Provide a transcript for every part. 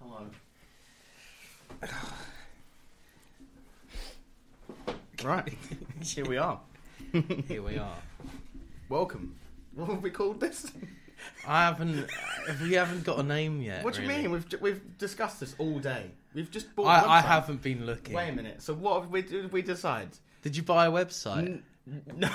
Hello. Right. Here we are. Here we are. Welcome. What have we called this? We haven't got a name yet. What do you mean? We've discussed this all day. We've just bought a website. I haven't been looking. Wait a minute. So what have we decide? Did you buy a website? No.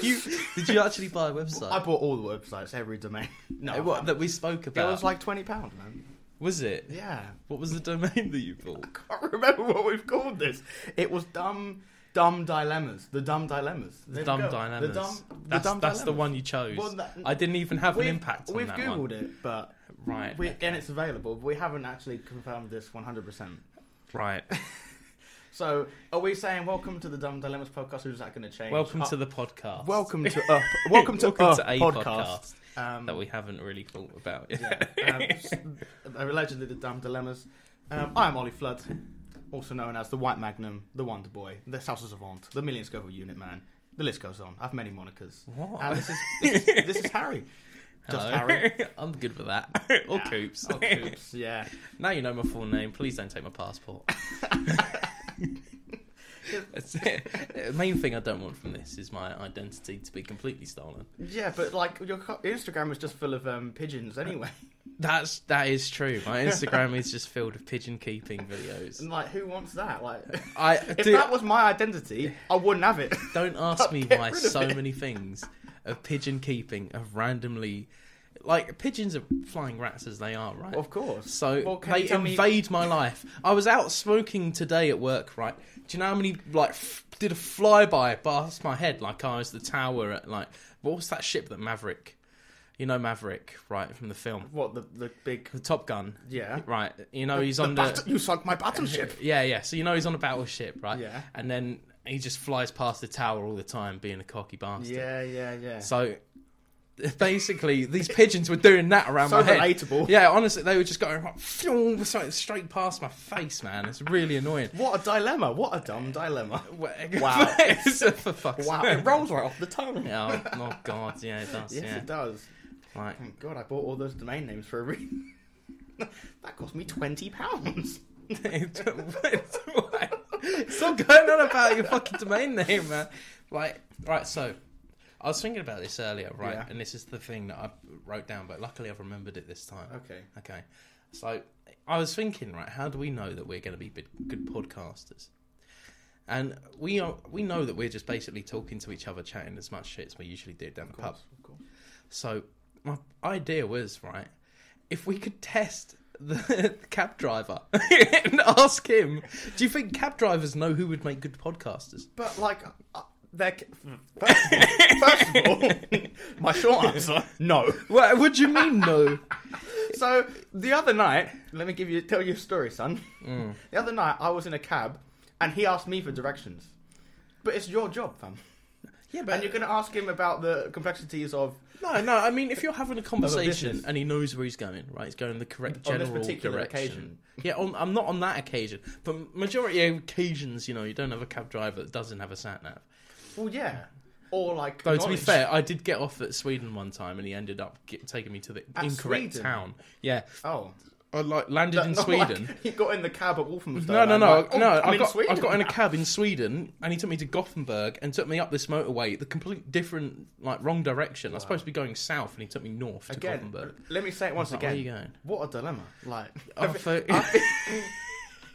Did you actually buy a website? I bought all the websites, every domain. No. What, that we spoke about? It was like £20, man. Was it? Yeah. What was the domain that you bought? I can't remember what we've called this. It was Dumb Dilemmas. The Dumb Dilemmas. That's the one you chose. Well, I didn't even have an impact on that one. We've Googled it, but... Right. And it's available, but we haven't actually confirmed this 100%. Right. So, are we saying welcome to the Dumb Dilemmas podcast, or is that going to change? Welcome to the podcast. Welcome to a podcast. That we haven't really thought about yet. Yeah. Allegedly the Dumb Dilemmas. I'm Oli Flood, also known as the White Magnum, the Wonder Boy, the Salsa Savant, the Million Scoville Unit Man. The list goes on. I have many monikers. What? And this is Harry. Just hello. Harry. I'm good for that. Or yeah. Coops. Or Coops, yeah. Now you know my full name. Please don't take my passport. That's it. The main thing I don't want from this is my identity to be completely stolen. Yeah, but like your Instagram is just full of pigeons anyway. That is true. My Instagram is just filled with pigeon keeping videos. And like, who wants that? Like, if that was my identity, I wouldn't have it. Don't ask me why so many things of pigeon keeping have randomly. Like, pigeons are flying rats as they are, right? Of course. So they invade my life. I was out smoking today at work, right? Do you know how many, like, did a flyby past my head? Like, I was the tower at, like, what was that ship that Maverick... You know Maverick, right, from the film. What, the big... The Top Gun. Yeah. Right, you know he's on the... You sunk my battleship. Yeah. So you know he's on a battleship, right? Yeah. And then he just flies past the tower all the time, being a cocky bastard. Yeah. So... Basically, these pigeons were doing that around my head. Relatable. Yeah, honestly, they were just going straight past my face, man. It's really annoying. What a dilemma. What a dumb dilemma. Wow. For fuck's wow. Sake. It rolls right off the tongue. Yeah, oh, God. Yeah, it does. Yes, it does. Right. Thank God I bought all those domain names for a reason. That cost me £20. Stop going on about your fucking domain name, man. Right, so... I was thinking about this earlier, right? Yeah. And this is the thing that I wrote down, but luckily I've remembered it this time. Okay. So I was thinking, right? How do we know that we're going to be good podcasters? And we know that we're just basically talking to each other, chatting as much shit as we usually do down the pub. Of course. So my idea was, right, if we could test the cab driver and ask him, do you think cab drivers know who would make good podcasters? But like. First of all, my short answer, no. What do you mean, no? So, the other night, let me tell you a story, son. Mm. The other night, I was in a cab, and he asked me for directions. But it's your job, fam. Yeah, but... And you're going to ask him about the complexities of... No, I mean, if you're having a conversation and he knows where he's going, right? He's going the correct general direction. On this particular occasion. Yeah, I'm not on that occasion. But majority of occasions, you know, you don't have a cab driver that doesn't have a sat-nav. Well, yeah. Or, like... Though, to be fair, I did get off at Sweden one time and he ended up taking me to the incorrect town. Yeah. Oh. I landed in Sweden. Like, he got in the cab at Walthamstow. I got in a cab in Sweden and he took me to Gothenburg and took me up this motorway, the complete different, like, wrong direction. Wow. I was supposed to be going south and he took me north to Gothenburg. Let me say it once again. Where are you going? What a dilemma. Like...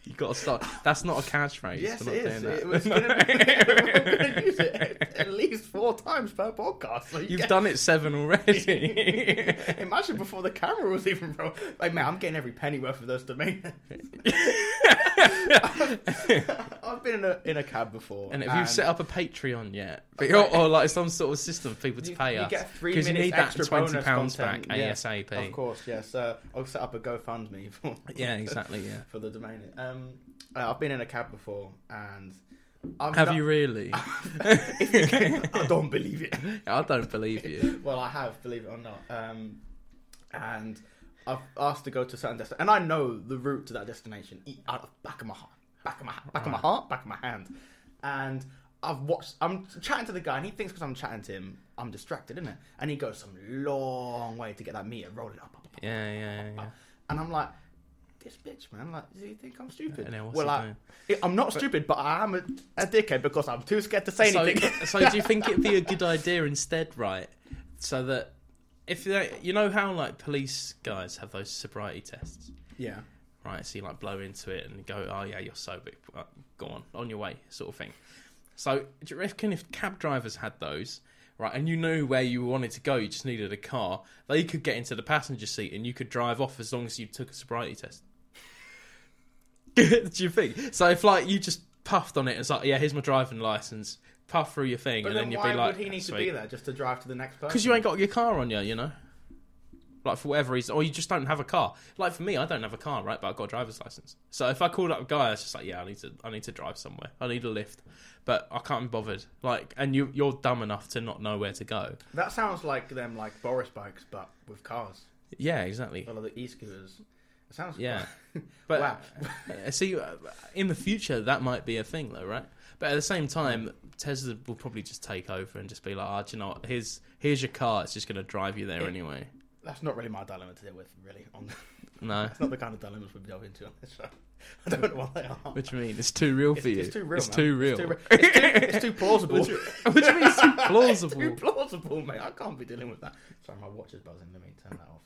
You got to start. That's not a catchphrase. Yes, it is. We're going to use it at least 4 times per podcast. So You've done it 7 already. Imagine before the camera was even rolling. Like, man, I'm getting every penny worth of those domains. I've been in a cab before. And if you've set up a Patreon yet, or like some sort of system for people to pay us, because you need that £20 back ASAP. Of course, yes. I'll set up a GoFundMe for. Yeah, exactly. Yeah, for the domain. I've been in a cab before, and you really? I don't believe it. I don't believe you. Well, I have, believe it or not. And I've asked to go to a certain destination, and I know the route to that destination out of back of my hand. And I'm chatting to the guy, and he thinks because I'm chatting to him, I'm distracted, isn't it? And he goes some long way to get that meter rolling up. And I'm like, this bitch, man, like, do you think I'm stupid? Well, like, I'm not stupid, but I am a dickhead because I'm too scared to say anything. So do you think it'd be a good idea instead, right? So that if they, you know how like police guys have those sobriety tests? Yeah. Right, so you like blow into it and go, oh yeah, you're sober, go on your way, sort of thing. So do you reckon if cab drivers had those, right, and you knew where you wanted to go, you just needed a car, they could get into the passenger seat and you could drive off as long as you took a sobriety test? Do you think? So if like you just puffed on it, it's like, yeah, here's my driving license, puff through your thing, but and then you'd be like, why would he need to be there just to drive to the next person? Because you ain't got your car on you, you know? Like, for whatever reason, or you just don't have a car. Like, for me, I don't have a car, right? But I've got a driver's license. So if I called up a guy, I was just like, yeah, I need to drive somewhere. I need a lift. But I can't be bothered. Like, and you're dumb enough to not know where to go. That sounds like them, like, Boris bikes, but with cars. Yeah, exactly. Or like the e-scooters. It sounds... Yeah. But, wow. See, in the future, that might be a thing, though, right? But at the same time, Tesla will probably just take over and just be like, oh, do you know what? Here's your car. It's just going to drive you there anyway. That's not really my dilemma to deal with, really. No. It's not the kind of dilemmas we delve into on this show. I don't know what they are. What do you mean? It's too real for you. It's too real, It's too plausible. What do you mean it's too plausible? It's too plausible, mate. I can't be dealing with that. Sorry, my watch is buzzing. Let me turn that off.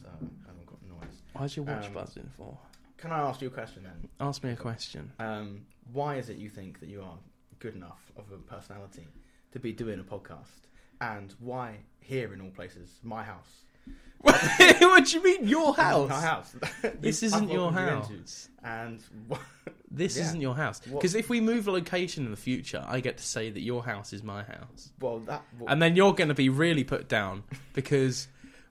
So I haven't got noise. Why's your watch buzzing for? Can I ask you a question then? Ask me a question. Why is it you think that you are good enough of a personality to be doing a podcast? And why here in all places? My house. What do you mean, your house? Our house. This isn't your house. And this isn't your house. Because if we move location in the future, I get to say that your house is my house. Well, that. Well, and then you're going to be really put down because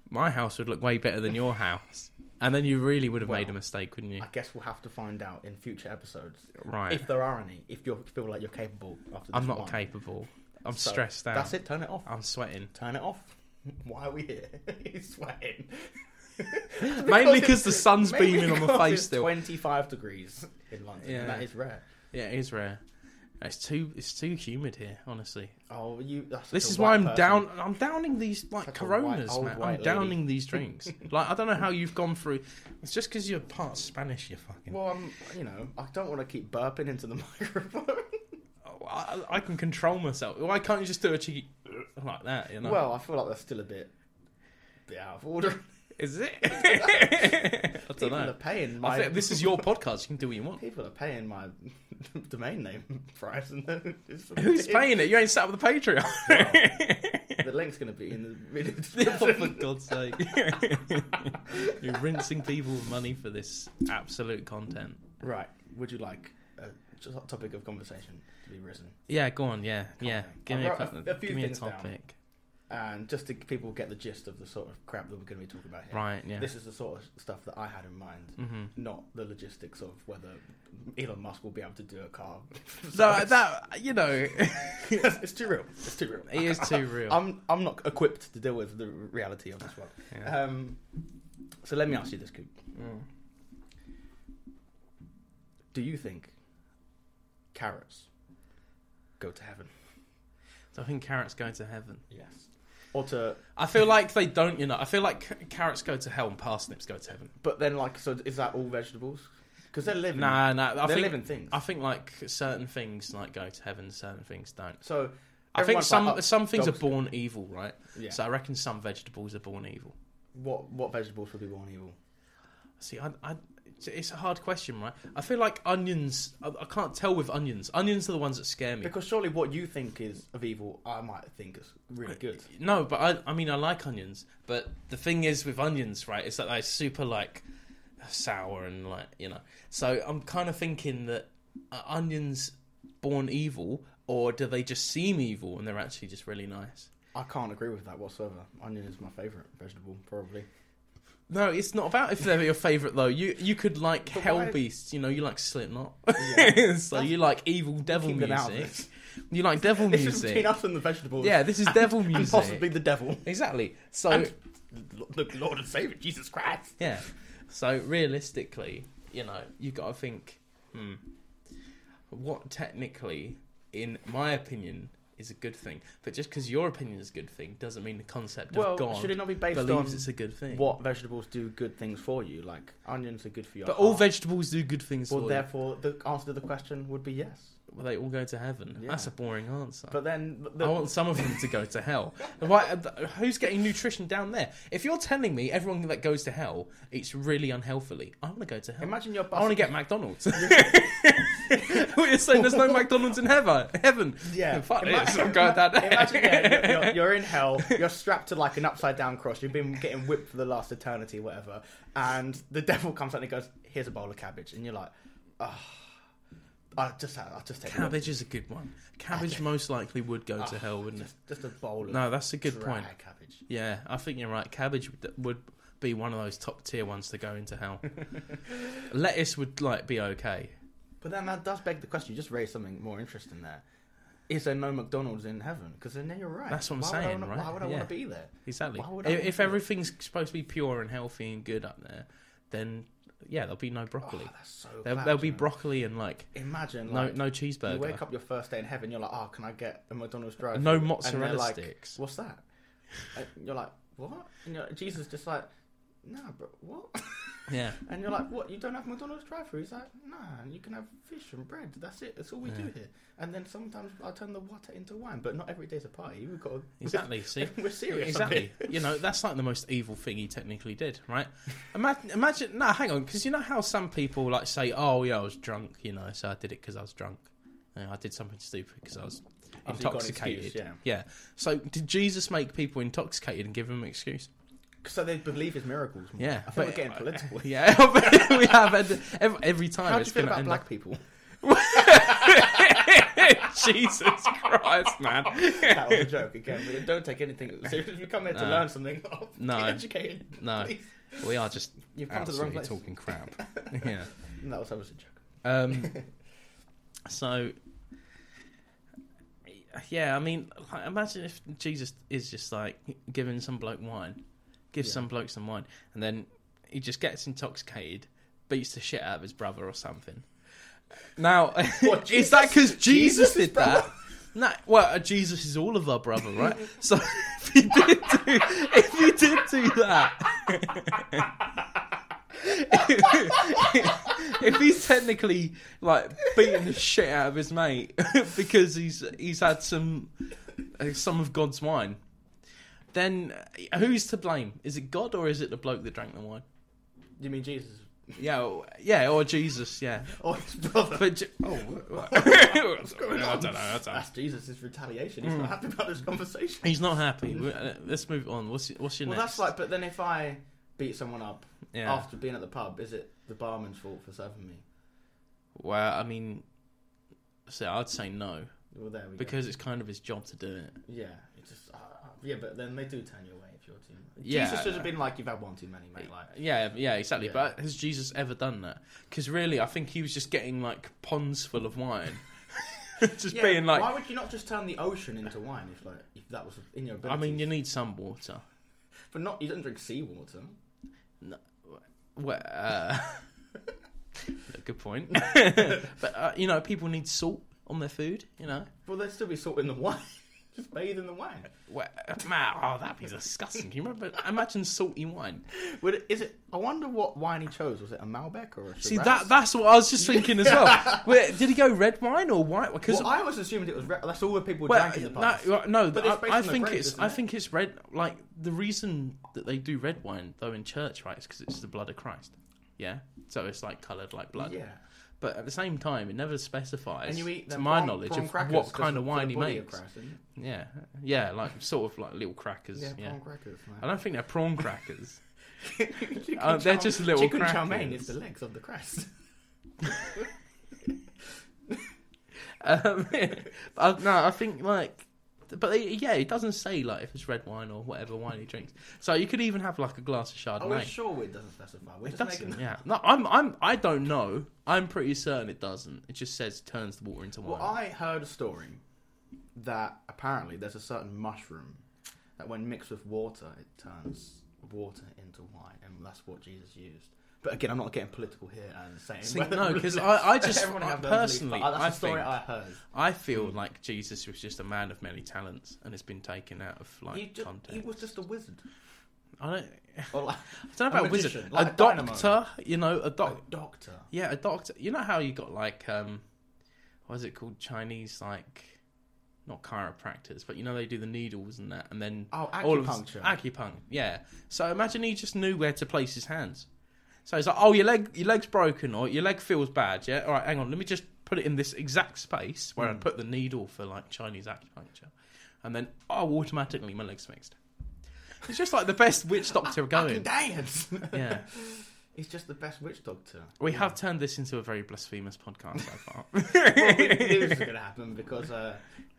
my house would look way better than your house. And then you really would have made a mistake, wouldn't you? I guess we'll have to find out in future episodes, right? If there are any. If you feel like you're capable after this. I'm not capable. I'm stressed out. That's it. Turn it off. I'm sweating. Turn it off. Why are we here? He's sweating. Mainly because the sun's beaming on my face. It's still 25 degrees in London. Yeah. And that is rare. Yeah, it is rare. It's too humid here, honestly. Oh, this is why I'm downing these like Coronas, man. I'm downing these drinks. Like, I don't know how you've gone through. It's just because you're part Spanish. You fucking. Well, I don't want to keep burping into the microphone. I can control myself. Why can't you just do a cheeky like that, you know? Well, I feel like that's still a bit out of order. Is it? I don't know. People are paying my... This is your podcast. You can do what you want. People are paying my domain name price. And who's paying it? You ain't set up the Patreon. Well, the link's going to be in the video description. For God's sake. You're rinsing people with money for this absolute content. Right. Would you like a topic of conversation to be risen? Yeah, go on. Yeah. Give me a topic, and just to people get the gist of the sort of crap that we're going to be talking about here. Right. Yeah. This is the sort of stuff that I had in mind, not the logistics of whether Elon Musk will be able to do a car. No, that you know, it's too real. It's too real. It is too real. I'm not equipped to deal with the reality of this one. Yeah. So let me ask you this, Coop. Mm. Do you think carrots go to heaven? Do I think carrots go to heaven? Yes. I feel like they don't, you know. I feel like carrots go to hell and parsnips go to heaven. But then, like, so is that all vegetables? Because they're living. Nah. They're living things. I think like certain things like go to heaven, certain things don't. So I think some things are born evil, right? Yeah. So I reckon some vegetables are born evil. What vegetables would be born evil? See, it's a hard question, right? I feel like onions... I can't tell with onions. Onions are the ones that scare me. Because surely what you think is of evil, I might think is really good. No, but I mean, I like onions. But the thing is with onions, right, is that they're super, like, sour and, like, you know. So I'm kind of thinking that are onions born evil, or do they just seem evil and they're actually just really nice? I can't agree with that whatsoever. Onion is my favourite vegetable, probably. No, it's not about if they're your favourite, though. You could like hell beasts, you know, you like Slipknot. Yeah. So you like evil devil music. You like devil music. This is between us and the vegetables. Yeah, this is devil music. And possibly the devil. Exactly. So and the Lord and Saviour, Jesus Christ. Yeah. So realistically, you know, you got to think, what technically, in my opinion, is a good thing. But just because your opinion is a good thing doesn't mean the concept of God should it not be based believes on it's a good thing. What vegetables do good things for you? Like, onions are good for your heart. But all vegetables do good things for you. Well, therefore, the answer to the question would be yes. Well, they all go to heaven. Yeah. That's a boring answer. But then... I want some of them to go to hell. Who's getting nutrition down there? If you're telling me everyone that goes to hell eats really unhealthily, I want to go to hell. Imagine your bus... I want to get McDonald's. You're saying there's no McDonald's in heaven. Yeah. Fuck this. I'm going down there. Imagine you're in hell. You're strapped to like an upside down cross. You've been getting whipped for the last eternity, whatever. And the devil comes out and he goes, here's a bowl of cabbage. And you're like, oh... I'll just take cabbage is a good one. Cabbage most likely would go to hell, wouldn't it? Just a bowl of no, that's a good point. Cabbage. Yeah, I think you're right. Cabbage would be one of those top tier ones to go into hell. Lettuce would like be okay. But then that does beg the question. You just raised something more interesting there. Is there no McDonald's in heaven? Because then you're right. That's what I'm saying, right? Why would I want to be there? Exactly. If everything's supposed to be pure and healthy and good up there, then... yeah, there'll be no broccoli. Oh, that's so bad, there'll be broccoli and like... imagine, like... no cheeseburger. You wake up your first day in heaven, you're like, oh, can I get a McDonald's drive-thru? No mozzarella and like, sticks. What's that? And you're like, what? And you're like, Jesus just like, nah, bro, what? Yeah. And you're like, what? You don't have McDonald's drive-thru? He's like, nah, you can have fish and bread. That's it. That's all we do here. And then sometimes I turn the water into wine, but not every day's a party. We've got to... exactly. See, we're serious. Exactly. You know, that's like the most evil thing he technically did, right? Imagine. No, hang on, because you know how some people like say, "Oh, yeah, I was drunk," you know, so I did it because I was drunk. You know, I did something stupid because I was intoxicated. Excuse, yeah. So did Jesus make people intoxicated and give them an excuse? So they believe his miracles. More. Yeah, I think we're getting political. Yeah, we have every time. How do you feel about black people? Jesus Christ, man! That was a joke again. But don't take anything seriously. If you come here to learn something, be educated. No, please. We are just absolutely talking crap. Yeah, that was a joke. So, yeah, I mean, like, imagine if Jesus is just like giving some bloke wine. Gives some bloke some wine, and then he just gets intoxicated, beats the shit out of his brother or something. Now, what, is that because Jesus did that? No, well, Jesus is all of our brother, right? So if he did do that, if he's technically like beating the shit out of his mate because he's had some of God's wine. Then who's to blame? Is it God or is it the bloke that drank the wine? You mean Jesus? Yeah, or Jesus, yeah. Or his brother. What's going on? I don't know. That's Jesus' retaliation. He's not happy about this conversation. He's not happy. Let's move on. What's your next? Well, that's like, but then if I beat someone up after being at the pub, is it the barman's fault for serving me? Well, I mean, so I'd say no. Well, there we go. Because it's kind of his job to do it. Yeah, it's just... yeah, but then they do turn you away if you're too much. Yeah, Jesus should have been like, you've had one too many, mate. Like, yeah, exactly. Yeah. But has Jesus ever done that? Because really, I think he was just getting like ponds full of wine. Just being like... why would you not just turn the ocean into wine if that was in your ability? I mean, you need some water. But you don't drink seawater. No. Well, good point. But, you know, people need salt on their food, you know. Well, there'd still be salt in the wine. Just bathe in the wine. Well, man, that'd be disgusting. Can you remember? Imagine salty wine. I wonder what wine he chose. Was it a Malbec or a Shiraz? See, that's what I was just thinking as well. Did he go red wine or white? Because I was assuming it was red. That's all the people drank in the past. No, but I think it's red. Like, the reason that they do red wine, though, in church, right, is because it's the blood of Christ. Yeah? So it's, like, coloured like blood. Yeah. But at the same time, it never specifies, to my knowledge, of what kind of wine he makes. Yeah, like sort of like little crackers. Yeah, prawn crackers. Man. I don't think they're prawn crackers. They're just little chicken crackers. Chicken chow mein is the legs of the crust. I think like... But it doesn't say like if it's red wine or whatever wine he drinks. So you could even have like a glass of Chardonnay. I'm sure it doesn't specify. It doesn't. Yeah. No, I don't know. I'm pretty certain it doesn't. It just says turns the water into wine. Well, I heard a story that apparently there's a certain mushroom that when mixed with water, it turns water into wine, and that's what Jesus used. But again, I'm not getting political here and saying... See, no, because I just... personally, I feel like Jesus was just a man of many talents and it's been taken out of, like, context. He was just a wizard. I don't know about wizard. Like a doctor, you know, a doctor. Yeah, a doctor. You know how you got, like, what is it called? Chinese, like... Not chiropractors, but you know they do the needles and that, and then acupuncture. Acupuncture, yeah. So imagine he just knew where to place his hands. So it's like, oh, your leg's broken, or your leg feels bad. Yeah, all right, hang on, let me just put it in this exact space where I put the needle for like Chinese acupuncture, and then automatically my leg's fixed. It's just like the best witch doctor going. I can dance. Yeah. He's just the best witch doctor. We have turned this into a very blasphemous podcast so far. Well, we knew this was going to happen because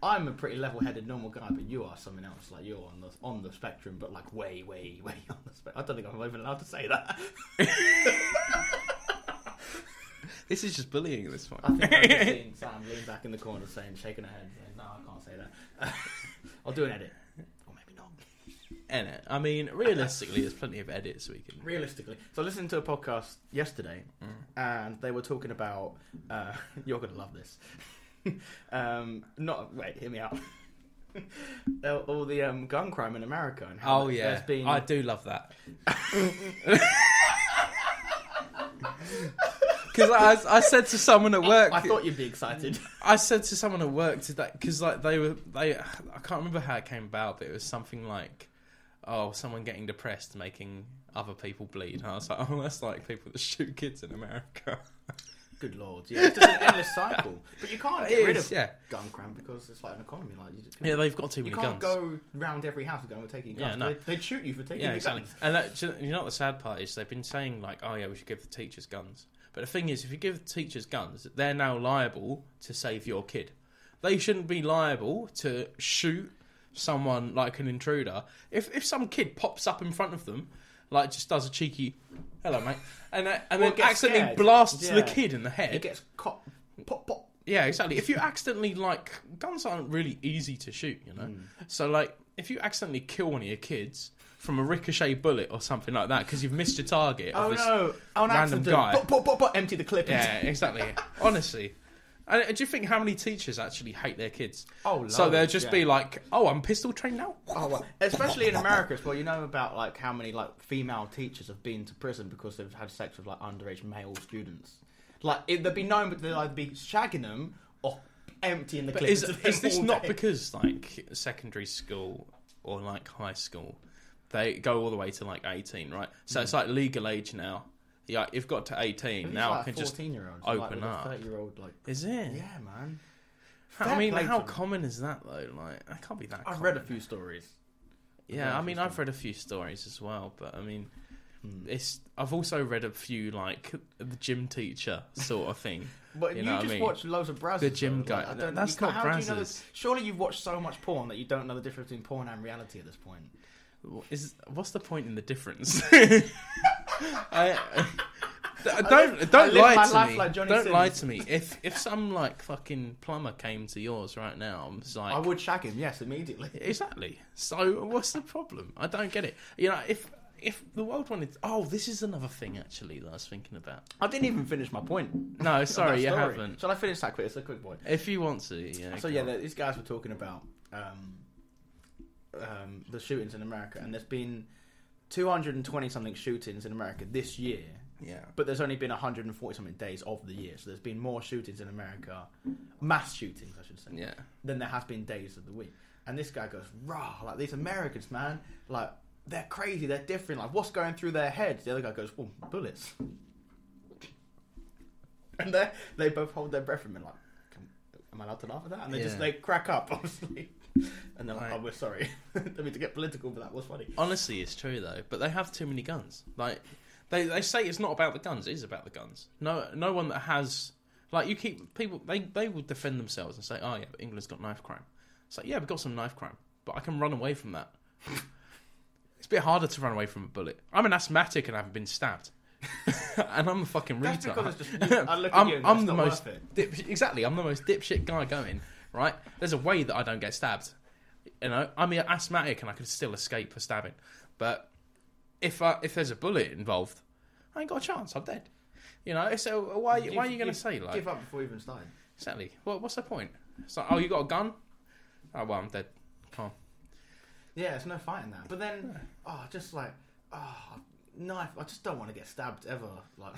I'm a pretty level-headed, normal guy, but you are something else. Like, you're on the spectrum, but like way, way, way on the spectrum. I don't think I'm even allowed to say that. This is just bullying at this point. I think I've just seen Sam lean back in the corner saying, shaking her head, saying, no, I can't say that. I'll do an edit. Or maybe not. Edit. I mean, realistically, there's plenty of edits we can. Realistically, so I listened to a podcast yesterday, and they were talking about. You're gonna love this. Hear me out. All the gun crime in America and how there's been. I do love that. Because I said to someone at work, I thought you'd be excited. I said to someone at work today because like I can't remember how it came about, but it was something like, oh, someone getting depressed making other people bleed. And I was like, oh, that's like people that shoot kids in America. Good lord, yeah, it's just an endless cycle. But you can't get rid of gun crime because it's like an economy. Like you just, they've got too many guns. You can't go round every house and go, we're taking guns. Yeah, no. They'd shoot you for taking your guns. And you know what the sad part is? They've been saying like, oh yeah, we should give the teachers guns. But the thing is, if you give the teachers guns, they're now liable to save your kid. They shouldn't be liable to shoot someone like an intruder. If some kid pops up in front of them, like just does a cheeky, hello mate, and then accidentally blasts the kid in the head. It gets caught. Pop, pop. Yeah, exactly. If you accidentally, like, guns aren't really easy to shoot, you know? So, like, if you accidentally kill one of your kids from a ricochet bullet or something like that because you've missed your target random guy. Empty the clip. Yeah, exactly. Honestly. And do you think how many teachers actually hate their kids? Oh, loads, so they'll just be like, oh, I'm pistol trained now? Oh, well, especially in America as well. You know about, like, how many, like, female teachers have been to prison because they've had sex with, like, underage male students. Like, they'd be known, but they'd either be shagging them or emptying the clip. Is this not because, like, secondary school or, like, high school... They go all the way to like 18, right? So it's like legal age now. Yeah, you've got to 18 now. Like I can just open up. 30-year-old, like, is it? Yeah, man. I mean, how common is that though? Like, I can't be that. I've read a few stories. Yeah, I mean, I've read a few stories as well, but I mean, I've also read a few like the gym teacher sort of thing. But you just watch loads of Brazzers. The gym guy. Like, that's not Brazzers. You know surely you've watched so much porn that you don't know the difference between porn and reality at this point. What's the point in the difference? Don't lie to me. If some like fucking plumber came to yours right now, I'm just like I would shag him. Yes, immediately. Exactly. So what's the problem? I don't get it. You know, if the world wanted, this is another thing actually that I was thinking about. I didn't even finish my point. No, sorry, you haven't. Shall I finish that quick? It's a quick point. If you want to, yeah. So yeah, these guys were talking about. The shootings in America, and there's been 220 something shootings in America this year. Yeah, but there's only been 140 something days of the year, so there's been more shootings in America, mass shootings, I should say. Yeah, than there has been days of the week. And this guy goes, "Rah! Like these Americans, man, like they're crazy, they're different. Like what's going through their heads?" The other guy goes, "Well, bullets," and they both hold their breath and they're like, "Am I allowed to laugh at that?" And they just crack up, obviously. And they're like, "Oh, we're sorry." Don't mean to get political, but that was funny. Honestly, it's true though. But they have too many guns. Like they say it's not about the guns; it is about the guns. No one that has like you keep people. They will defend themselves and say, "Oh yeah, but England's got knife crime." It's like, yeah, we've got some knife crime, but I can run away from that. It's a bit harder to run away from a bullet. I'm an asthmatic and I haven't been stabbed. And I'm a fucking retard. I'm the most exactly. I'm the most dipshit guy going. Right? There's a way that I don't get stabbed. You know, I'm an asthmatic and I could still escape a stabbing. But if there's a bullet involved, I ain't got a chance. I'm dead. You know, so why are you going to say like give up before even starting? Exactly. Well, what's the point? It's like, oh, you got a gun? Oh well, I'm dead. Oh. Yeah, it's no fighting that. But then, knife. I just don't want to get stabbed ever. Like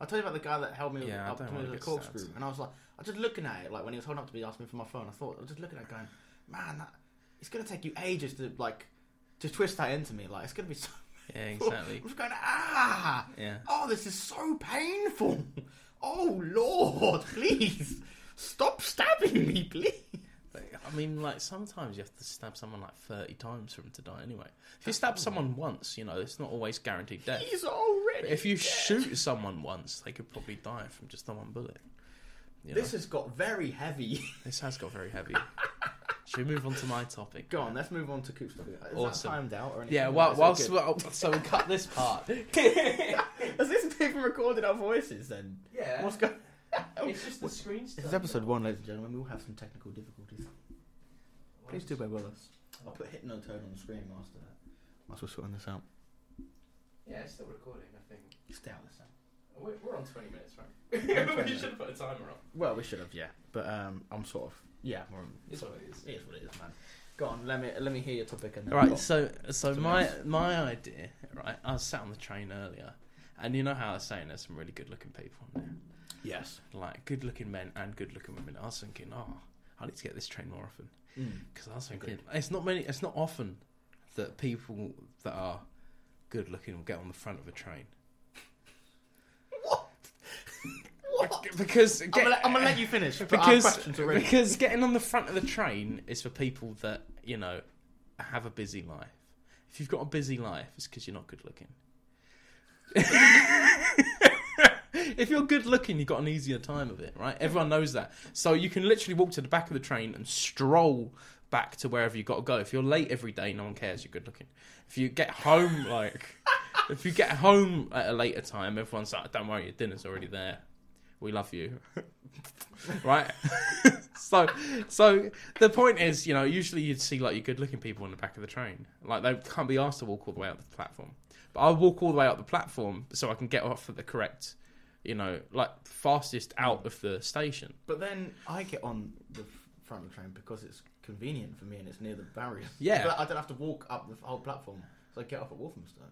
I told you about the guy that held me up to me with a corkscrew, and I was like, I was just looking at it. Like when he was holding up to me, asking me for my phone, I was just looking at it, going, man, it's gonna take you ages to like to twist that into me. Like it's gonna be so. Yeah, exactly. I'm just going, yeah. Oh, this is so painful. Oh, Lord, please. Stop stabbing me, please. I mean, like, sometimes you have to stab someone, like, 30 times for him to die anyway. If you stab someone once, you know, it's not always guaranteed death. He's already But if you dead. Shoot someone once, they could probably die from just the one bullet. You know? This has got very heavy. This has got very heavy. Should we move on to my topic? Go on, let's move on to Coop's topic. Is awesome. That timed out or anything? Yeah, so we'll cut this part. Has this people recorded our voices then? Yeah. What's going on? It's just the screen stuff. This is episode 1, ladies and gentlemen. We'll have some technical difficulties. Please do bear with us. I'll put Hypnotoad on the screen after that. Might as well sorting this out. Yeah, it's still recording, I think. Stay out of this out. We're on 20 minutes, right? We should have put a timer on. Well, we should have, yeah. But I'm sort of... Yeah, it's what it is. It is what it is, man. Go on, let me hear your topic. And then right, so my idea, right? I was sat on the train earlier, and you know how I was saying there's some really good-looking people on there. Yes, like good-looking men and good-looking women. I was thinking, I need to get this train more often because I was thinking it's not often that people that are good-looking will get on the front of a train. Because I'm gonna let you finish. Because getting on the front of the train is for people that you know have a busy life. If you've got a busy life, it's because you're not good looking. If you're good looking, you've got an easier time of it, right? Everyone knows that. So you can literally walk to the back of the train and stroll back to wherever you got to go. If you're late every day, no one cares. You're good looking. If you get home if you get home at a later time, everyone's like, "Don't worry, your dinner's already there. We love you." Right? So the point is, you know, usually you'd see like your good looking people in the back of the train. Like they can't be asked to walk all the way up the platform. But I walk all the way up the platform so I can get off at the correct, you know, like fastest out of the station. But then I get on the front of the train because it's convenient for me and it's near the barrier. Yeah. But I don't have to walk up the whole platform. So I get off at Walthamstow.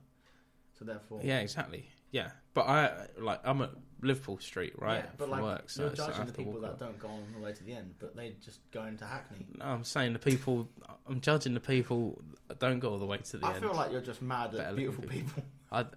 So therefore... Yeah, exactly. Yeah, but I'm at Liverpool Street, right? Yeah, but like work, so you're judging the people that don't go on all the way to the end, but they just go into Hackney. No, I'm saying I'm judging the people that don't go all the way to the end. I feel like you're just mad at beautiful people. I'm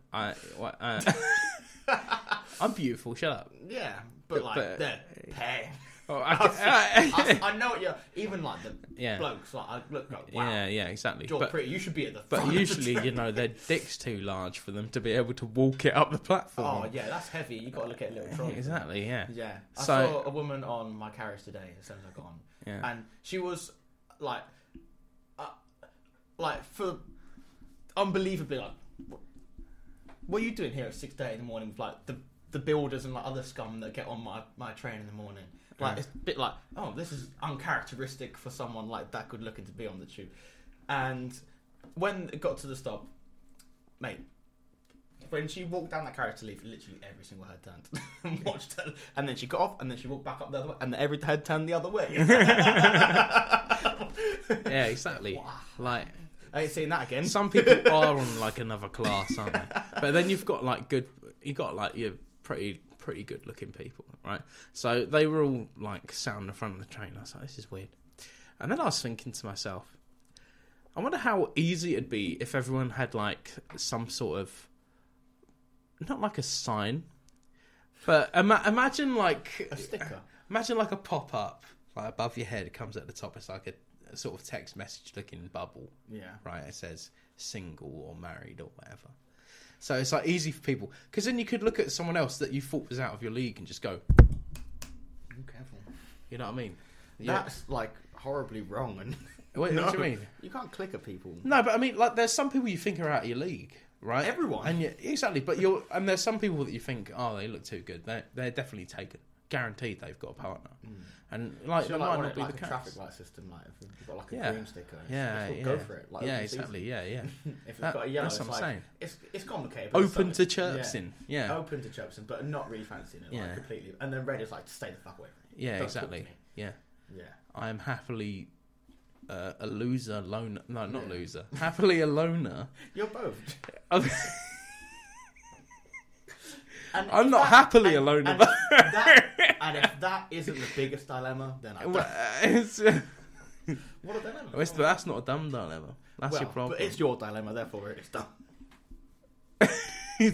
beautiful. Shut up. Yeah, but they're pay. I know what you're... Even, like, the blokes, like, I look like, wow. Yeah, exactly. You're pretty. You should be at the front. But usually, you know, their dick's too large for them to be able to walk it up the platform. Oh, yeah, that's heavy. You've got to look at a little trolley. Exactly, yeah. Yeah. I saw a woman on my carriage today as soon as I got on. Yeah. And she was, unbelievably, what are you doing here at 6:30 in the morning with, like, the builders and, like, other scum that get on my train in the morning? Like, it's a bit like, oh, this is uncharacteristic for someone like that good looking to be on the tube. And when it got to the stop, mate, when she walked down that carriage to leave, literally every single head turned and watched her. And then she got off, and then she walked back up the other way, and every head turned the other way. Yeah, exactly. Wow. Like... I ain't seen that again. Some people are on, like, another class, aren't they? But then you've got, like, you're pretty good looking people, right? So they were all like sat on the front of the train. I was like, this is weird. And then I was thinking to myself, I wonder how easy it'd be if everyone had like some sort of, not like a sign, but imagine like a sticker, imagine like a pop-up like above your head. It comes at the top. It's like a sort of text message looking bubble. Yeah, right. It says single or married or whatever. So it's like easy for people, because then you could look at someone else that you thought was out of your league and just go, "Be careful." You know what I mean? That's like horribly wrong. And wait, what do you mean? You can't click at people. No, but I mean, like, there's some people you think are out of your league, right? Everyone, and there's some people that you think, oh, they look too good. They're definitely taken. guaranteed they've got a partner. And like, so that might not be like the case. Traffic light system, like if you've got like a green sticker, go for it. Like, yeah, exactly. Yeah, yeah. If it's got a yellow, that's what I'm saying. It's complicated. But open to chirpsing. Yeah. Open to chirpsing, but not really fancying it like completely. And then red is like, stay the fuck away from me. Yeah, don't exactly. Yeah. Yeah. I am happily a loser, loner. No, not loser. Happily a loner. You're both. And I'm not happily alone about that. And if that isn't the biggest dilemma, then I don't. What a dilemma. That's not a dumb dilemma. That's your problem. But it's your dilemma, therefore it's dumb.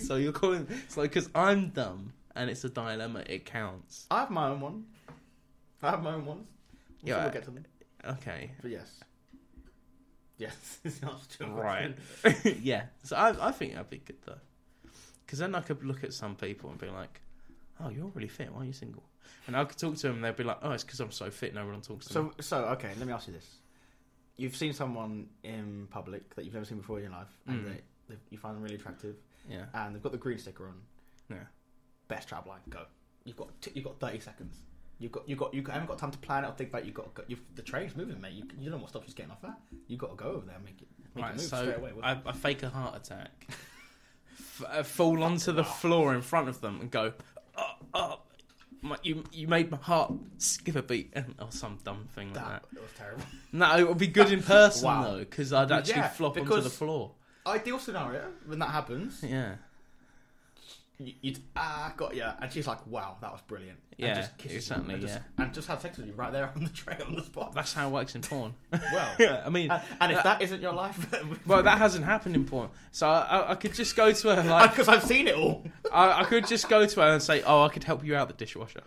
So you're calling... It's like, because I'm dumb and it's a dilemma, it counts. I have my own one. I have my own ones. Yeah, we'll get to them. Okay. But yes. Yes. It's not too much. Right. Yeah. So I think that'd be good, though. Because then I could look at some people and be like, oh, you're really fit. Why are you single? And I could talk to them and they'd be like, oh, it's because I'm so fit and everyone talks to me. So, okay, let me ask you this. You've seen someone in public that you've never seen before in your life and you find them really attractive. Yeah. And they've got the green sticker on. Yeah. Best travel line, go. You've got 30 seconds. You haven't got time to plan it or think about it. The train's moving, mate. You don't know what stuff is getting off that. You've got to go over there and make it move so straight away. I fake a heart attack. Fall onto the floor in front of them and go, oh, you made my heart skip a beat or some dumb thing like that. It was terrible. No, it would be good in person though, because I'd actually flop onto the floor. Ideal scenario when that happens. Yeah. You'd got you, and she's like, "Wow, that was brilliant." Yeah, and just kisses exactly. And just have sex with you right there on the tray on the spot. That's how it works in porn. Well, yeah, I mean, and if that isn't your life, well, that hasn't happened in porn. So I could just go to her like, because I've seen it all. I could just go to her and say, "Oh, I could help you out the dishwasher,"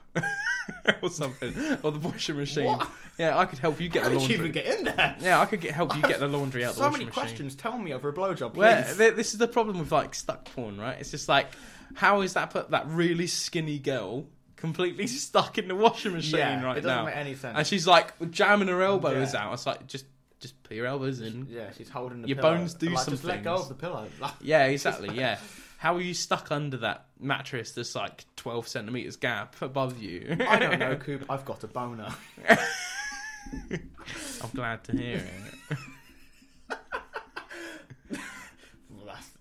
or something, or the washing machine. What? Yeah, I could help you get the laundry. How did you even get in there? Yeah, I could help you get the laundry out the washing machine. So many questions. Tell me over a blowjob, please. Well, this is the problem with like stuck porn, right? It's just like. How is that really skinny girl completely stuck in the washing machine right now? It doesn't make any sense. And she's like jamming her elbows out. It's like just put your elbows in. Yeah, she's holding the pillow. Your bones do like, some just things. Let go of the pillow. Yeah, exactly. Yeah. How are you stuck under that mattress? That's like 12 centimeters gap above you. I don't know, Coop. I've got a boner. I'm glad to hear it.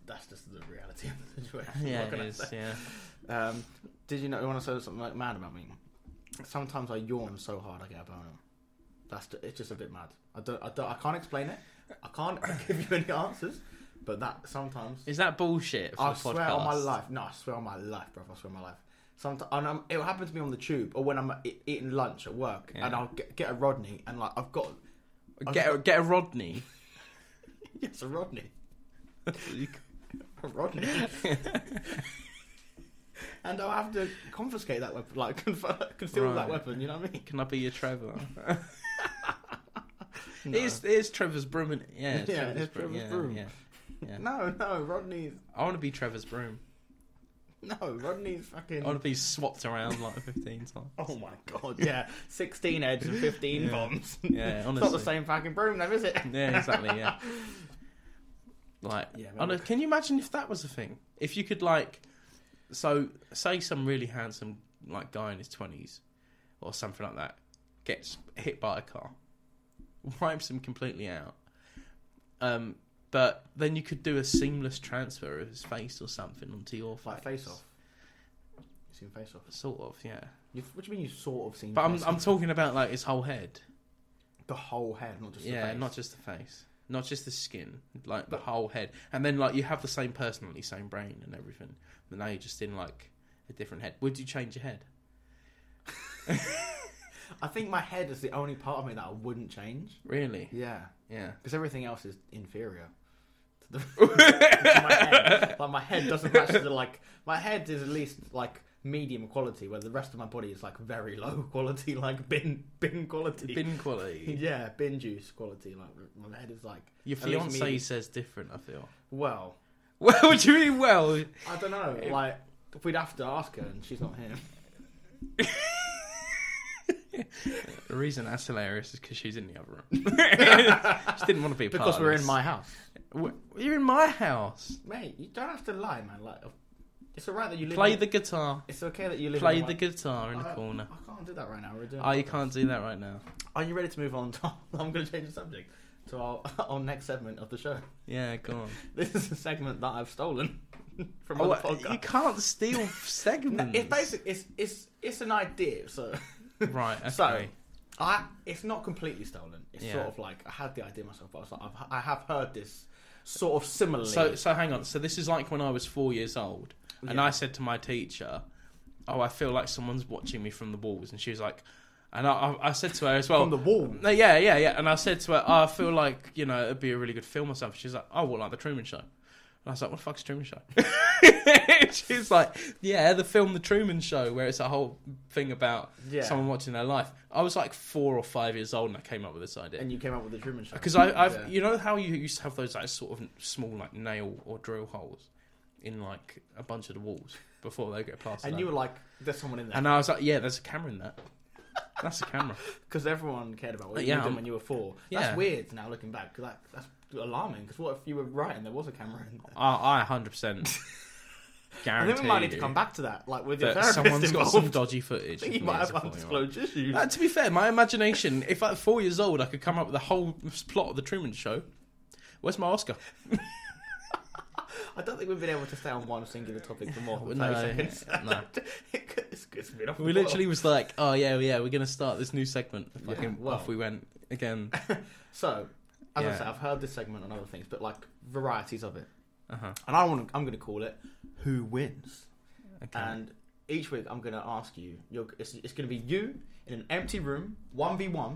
That's just the reality of the situation. Yeah, it is, yeah. Did you know, you want to say something like mad about me? Sometimes I yawn so hard I get a boner. It's just a bit mad. I can't explain it. I can't give you any answers. But that sometimes... Is that bullshit for the podcast? I swear on my life. No, I swear on my life, bruv. I swear on my life. Sometimes, and it'll happen to me on the tube or when I'm eating lunch at work and I'll get a Rodney and like Get a Rodney? Yes, a Rodney. Rodney. And I'll have to confiscate that weapon, like conceal that weapon, you know what I mean? Can I be your Trevor? No. It is Trevor's broom. Yeah, it's Trevor's broom. Yeah. No, Rodney's... I want to be Trevor's broom. No, Rodney's fucking... I want to be swapped around like 15 times. Oh my god, yeah. 16 heads and 15 bombs. Yeah, honestly. It's not the same fucking broom though, is it? Yeah, exactly, yeah. Like, can you imagine if that was a thing? If you could, like, so say some really handsome like guy in his 20s or something like that gets hit by a car, wipes him completely out. But then you could do a seamless transfer of his face or something onto your face. Like Face Off. You seen Face Off? Sort of, yeah. What do you mean you sort of seen? But I'm talking about like his whole head. The whole head, not just the face. Yeah, not just the face. Not just the skin, like the whole head. And then like you have the same personality, same brain and everything. But now you're just in like a different head. Would you change your head? I think my head is the only part of me that I wouldn't change. Really? Yeah. Yeah. Because everything else is inferior to my head. Like my head doesn't match the like... My head is at least like... medium quality, where the rest of my body is like very low quality, like bin quality. Yeah, bin juice quality. Like my head is like your fiance says different. I feel well. What do you mean? Well, I don't know. Like we'd have to ask her, and she's not here. The reason that's hilarious is because she's in the other room. She didn't want to be a part because we're in my house. You're in my house, mate. You don't have to lie, man. Like. It's alright that you live play the guitar. It's okay that you live play the guitar in the corner. I can't do that right now. You can't do that right now. Are you ready to move on, Tom? I'm going to change the subject to our next segment of the show. Yeah, go on. This is a segment that I've stolen from other podcasts. You can't steal segments. No, it's basically it's an idea. So right, okay. So it's not completely stolen. It's sort of like I had the idea myself, but I was like, I have heard this sort of similarly. So hang on. So this is like when I was 4 years old. And I said to my teacher, I feel like someone's watching me from the walls. And she was like, and I said to her as well. From the wall? Yeah. And I said to her, I feel like, it'd be a really good film or something. She's like, like the Truman Show. And I was like, what the fuck's Truman Show? She's like, yeah, the film The Truman Show, where it's a whole thing about someone watching their life. I was like 4 or 5 years old and I came up with this idea. And you came up with The Truman Show. Because I've, you know how you used to have those like sort of small like nail or drill holes in like a bunch of the walls before they get past. And you were like, there's someone in there. And I was like, yeah, there's a camera in there. That's a camera. Because everyone cared about what you did when you were four. Yeah. That's weird now looking back. Cause that's alarming. Because what if you were right and there was a camera in there? I 100% guarantee. I think we might need to come back to that. Like with your therapist someone's involved. Got some dodgy footage. I think you might have undisclosed issues. To be fair, my imagination, if at 4 years old I could come up with the whole plot of The Truman Show, where's my Oscar? I don't think we've been able to stay on one singular topic for more than 30 seconds. No. It's been off. We literally was like, we're going to start this new segment. Off we went again. So, as I said, I've heard this segment on other things, but like varieties of it. Uh-huh. And I'm going to call it Who Wins? Okay. And each week I'm going to ask you, it's going to be you in an empty room, 1v1,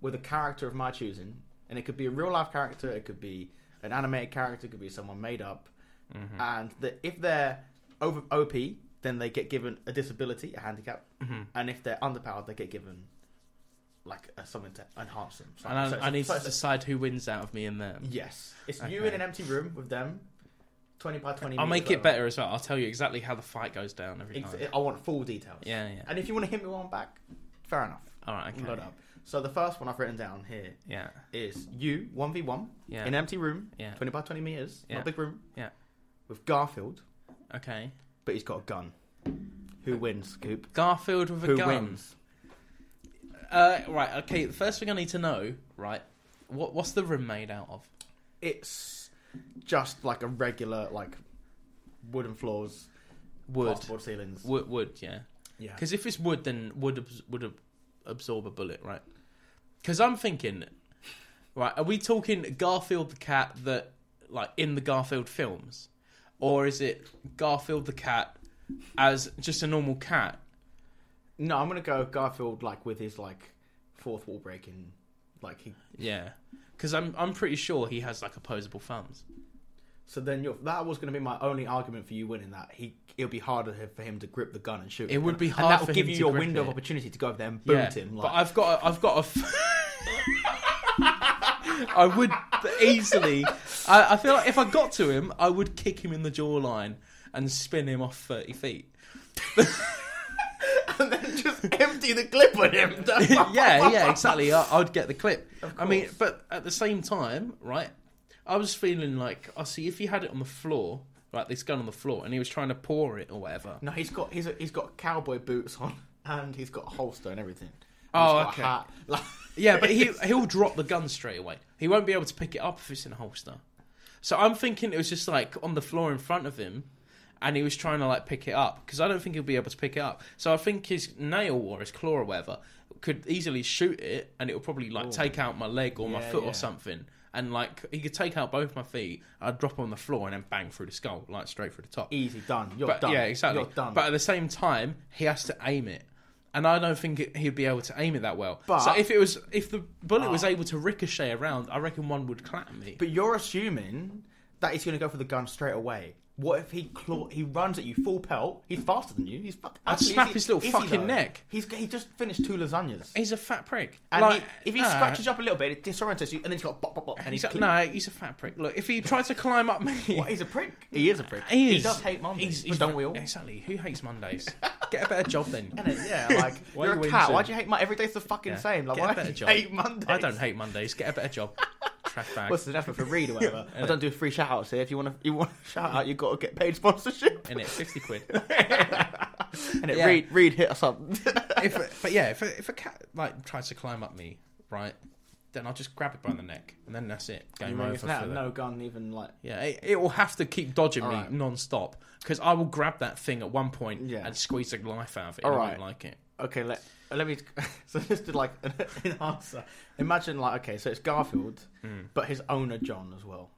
with a character of my choosing. And it could be a real life character, it could be an animated character, it could be someone made up. Mm-hmm. And if they're over OP, then they get given a disability, a handicap. Mm-hmm. And if they're underpowered, they get given like something to enhance them. So, and I need to decide who wins out of me and them. Yes. It's you in an empty room with them, 20 by 20 meters. I'll make it better as well. I'll tell you exactly how the fight goes down every time. I want full details. Yeah, yeah. And if you want to hit me one back, fair enough. All right, okay. Load up. So the first one I've written down here is you, 1v1, in an empty room, 20 by 20 meters, not a big room. Yeah. With Garfield. Okay. But he's got a gun. Who wins, Coop? Garfield with a gun. Who wins? Right, okay. The first thing I need to know, right, what's the room made out of? It's just like a regular, like, wooden floors. Wood. Plasterboard ceilings. Wood, yeah. Yeah. Because if it's wood, then wood would absorb a bullet, right? Because I'm thinking, right, are we talking Garfield the cat that, like, in the Garfield films? Or is it Garfield the cat as just a normal cat? No, I'm gonna go Garfield like with his like fourth wall breaking, like he. Yeah, because I'm pretty sure he has like opposable thumbs. So then that was gonna be my only argument for you winning that. It'll be harder for him to grip the gun and shoot. It would be hard. And that will give you your window of opportunity to go over there and boot him. Like. But I would easily. I feel like if I got to him, I would kick him in the jawline and spin him off 30 feet. And then just empty the clip on him. Yeah, exactly. I'd get the clip. I mean, but at the same time, right, I was feeling like, if he had it on the floor, like this gun on the floor, and he was trying to pour it or whatever. No, he's got cowboy boots on, and he's got a holster and everything. Okay. A hat. Like, yeah, but he'll drop the gun straight away. He won't be able to pick it up if it's in a holster. So I'm thinking it was just like on the floor in front of him, and he was trying to like pick it up because I don't think he'll be able to pick it up. So I think his nail or his claw or whatever could easily shoot it, and it would probably like take out my leg or my foot or something, and like he could take out both my feet. I'd drop on the floor and then bang through the skull, like straight through the top. Easy done. You're done. Yeah, exactly. You're done. But at the same time, he has to aim it. And I don't think he'd be able to aim it that well. But, so if the bullet was able to ricochet around, I reckon one would clap me. But you're assuming that he's going to go for the gun straight away. What if he runs at you full pelt? He's faster than you. He's I'd snap his little fucking neck. He just finished 2 lasagnas. He's a fat prick. And like, if he scratches up a little bit, it disorientates you, and then he's got bop bop bop. And he's a fat prick. Look, if he tries to climb up me, he's a prick. He is a prick. He does hate Mondays. But don't we all? Exactly. Who hates Mondays? Get a better job then. Like you're a cat. Why do you hate Mondays? Every day's the fucking same. Like why do you hate Mondays? I don't hate Mondays. Get a better job. trash bag. What's the effort for Reed or whatever? I don't do free shout outs here. If you want to shout out, you've got to get paid sponsorship. And it's 50 quid. And it Reed hit us up. If a cat like tries to climb up me, right, then I'll just grab it by the neck, and then that's it. Game over. It's not no gun, even like. Yeah, it will have to keep dodging me non-stop because I will grab that thing at one point and squeeze the life out of it. I don't like it. Okay, let me. So just to like an answer. Imagine like so it's Garfield, but his owner John as well.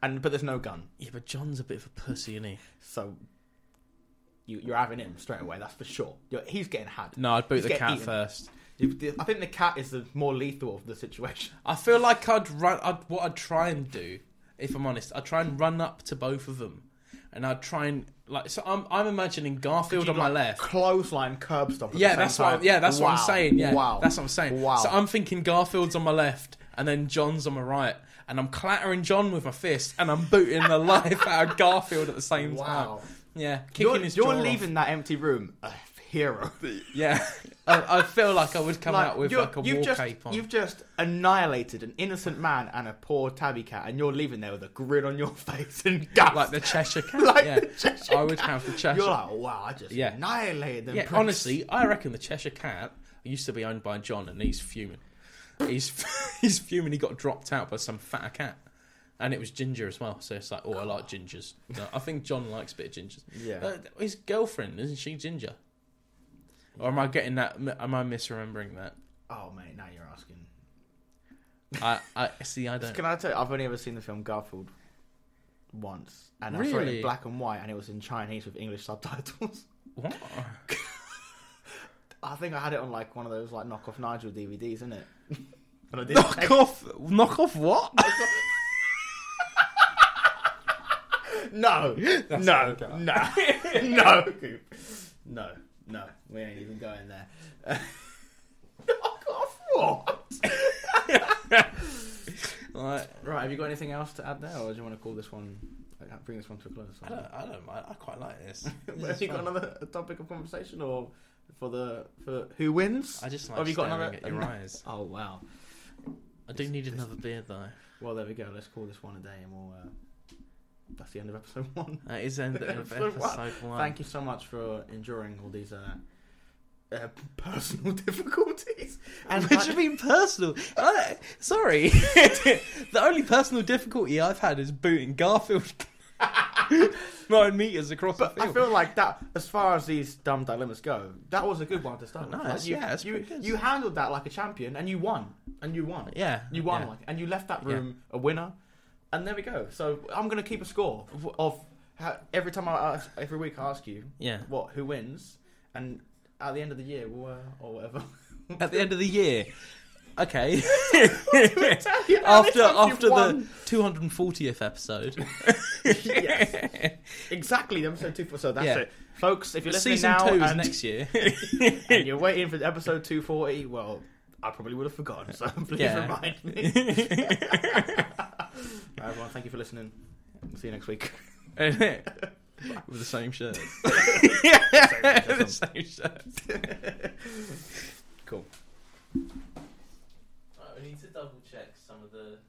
But there's no gun. Yeah, but John's a bit of a pussy, isn't he? So. You're having him straight away, that's for sure. He's getting had. No, I'd boot the cat first. I think the cat is the more lethal of the situation. I feel like what I'd try and do, if I'm honest, I'd try and run up to both of them. And I'd try and... So I'm imagining Garfield on my left. Clothesline curb stop at the same time. That's what I'm saying. Yeah, wow. That's what I'm saying. Wow. So I'm thinking Garfield's on my left and then John's on my right. And I'm clattering John with my fist and I'm booting the life out of Garfield at the same time. Wow. Yeah, you're leaving off. That empty room a hero. Yeah, I feel like I would come out with like a war cape on. You've just annihilated an innocent man and a poor tabby cat, and you're leaving there with a grin on your face and guts. Like the Cheshire Cat. The Cheshire Cat. I would have the Cheshire. You're like, wow, I just annihilated them. Yeah, honestly, I reckon the Cheshire Cat used to be owned by John, and he's fuming. He's fuming. He got dropped out by some fatter cat. And it was ginger as well, so it's like, I like gingers. No, I think John likes a bit of gingers. Yeah. His girlfriend, isn't she ginger? Or am I getting that? Am I misremembering that? Oh, mate, now you're asking. I don't. Can I tell you, I've only ever seen the film Garfield once, and I saw it in black and white, and it was in Chinese with English subtitles. What? I think I had it on like one of those like knockoff Nigel DVDs, innit? Knockoff what? No, we ain't even going there. Knock off what? Right, have you got anything else to add there, or do you want to call this one, bring this one to a close? I don't mind, I quite like this. Have you got another topic of conversation, or for who wins? I just like staring at your eyes. Oh, wow. I do need another beer, though. Well, there we go, let's call this one a day, and we'll... That's the end of episode one. That is the end of episode one. Thank you so much for enduring all these personal difficulties. And what do you mean personal? Sorry. The only personal difficulty I've had is booting Garfield 9 meters across the field. I feel like that, as far as these dumb dilemmas go, that was a good one to start with. Nice, you handled that like a champion, and you won. Yeah. You won, and you left that room a winner. And there we go. So I'm going to keep a score of how, every week I ask you who wins, and at the end of the year or whatever. At the end of the year. Okay. after the 240th episode. Yes. Exactly. Episode 240. So that's it. Folks, if you're listening Season now 2 is next year and you're waiting for episode 240, well, I probably would have forgotten, so please remind me. All right, everyone, thank you for listening. See you next week. With the same shirt. Cool. Right, we need to double check some of the...